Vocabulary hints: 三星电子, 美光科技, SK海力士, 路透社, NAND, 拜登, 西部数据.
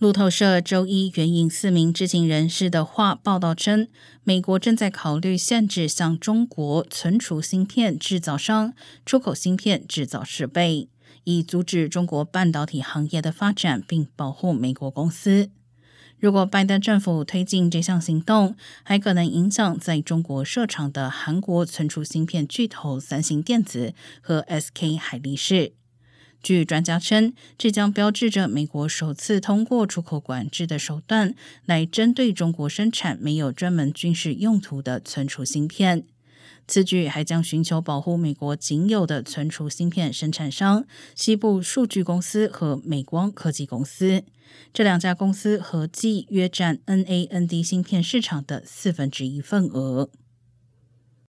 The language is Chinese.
路透社周一援引4名知情人士的话报道称，美国正在考虑限制向中国存储芯片制造商出口芯片制造设备，以阻止中国半导体行业的发展并保护美国公司。如果拜登政府推进这项行动，还可能影响在中国设厂的韩国存储芯片巨头三星电子和 SK 海力士。据专家称，这将标志着美国首次通过出口管制的手段来针对中国生产没有专门军事用途的存储芯片。此举还将寻求保护美国仅有的存储芯片生产商西部数据公司和美光科技公司，这两家公司合计约占 NAND 芯片市场的1/4份额。